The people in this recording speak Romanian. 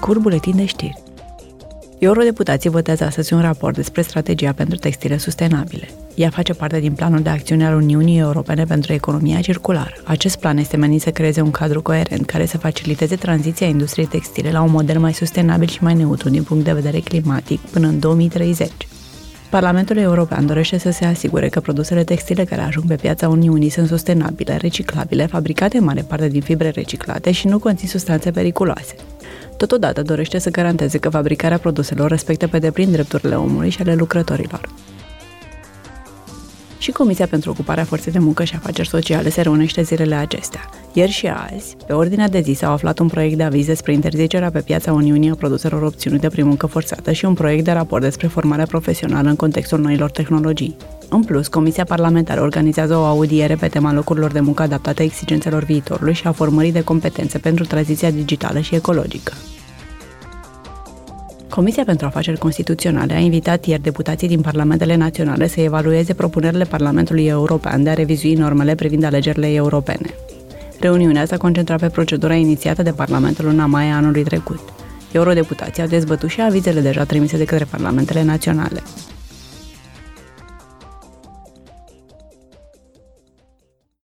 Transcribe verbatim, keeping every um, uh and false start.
scurt buletin de știri. Eurodeputații votează astăzi un raport despre strategia pentru textile sustenabile. Ea face parte din planul de acțiune al Uniunii Europene pentru economia circulară. Acest plan este menit să creeze un cadru coerent care să faciliteze tranziția industriei textile la un model mai sustenabil și mai neutru din punct de vedere climatic până în două mii treizeci. Parlamentul European dorește să se asigure că produsele textile care ajung pe piața Uniunii sunt sustenabile, reciclabile, fabricate în mare parte din fibre reciclate și nu conțin substanțe periculoase. Totodată dorește să garanteze că fabricarea produselor respectă pe deplin drepturile omului și ale lucrătorilor. Și Comisia pentru Ocuparea Forței de Muncă și Afaceri Sociale se reunește zilele acestea. Ieri și azi, pe ordinea de zi s-au aflat un proiect de aviz despre interzicerea pe piața Uniunii a produselor obținute prin muncă forțată și un proiect de raport despre formarea profesională în contextul noilor tehnologii. În plus, Comisia Parlamentară organizează o audiere pe tema locurilor de muncă adaptate exigențelor viitorului și a formării de competențe pentru tranziția digitală și ecologică. Comisia pentru Afaceri Constituționale a invitat ieri deputații din Parlamentele Naționale să evalueze propunerile Parlamentului European de a revizui normele privind alegerile europene. Reuniunea s-a concentrat pe procedura inițiată de Parlamentul în mai anului trecut. Eurodeputații au dezbătut și avizele deja trimise de către Parlamentele Naționale.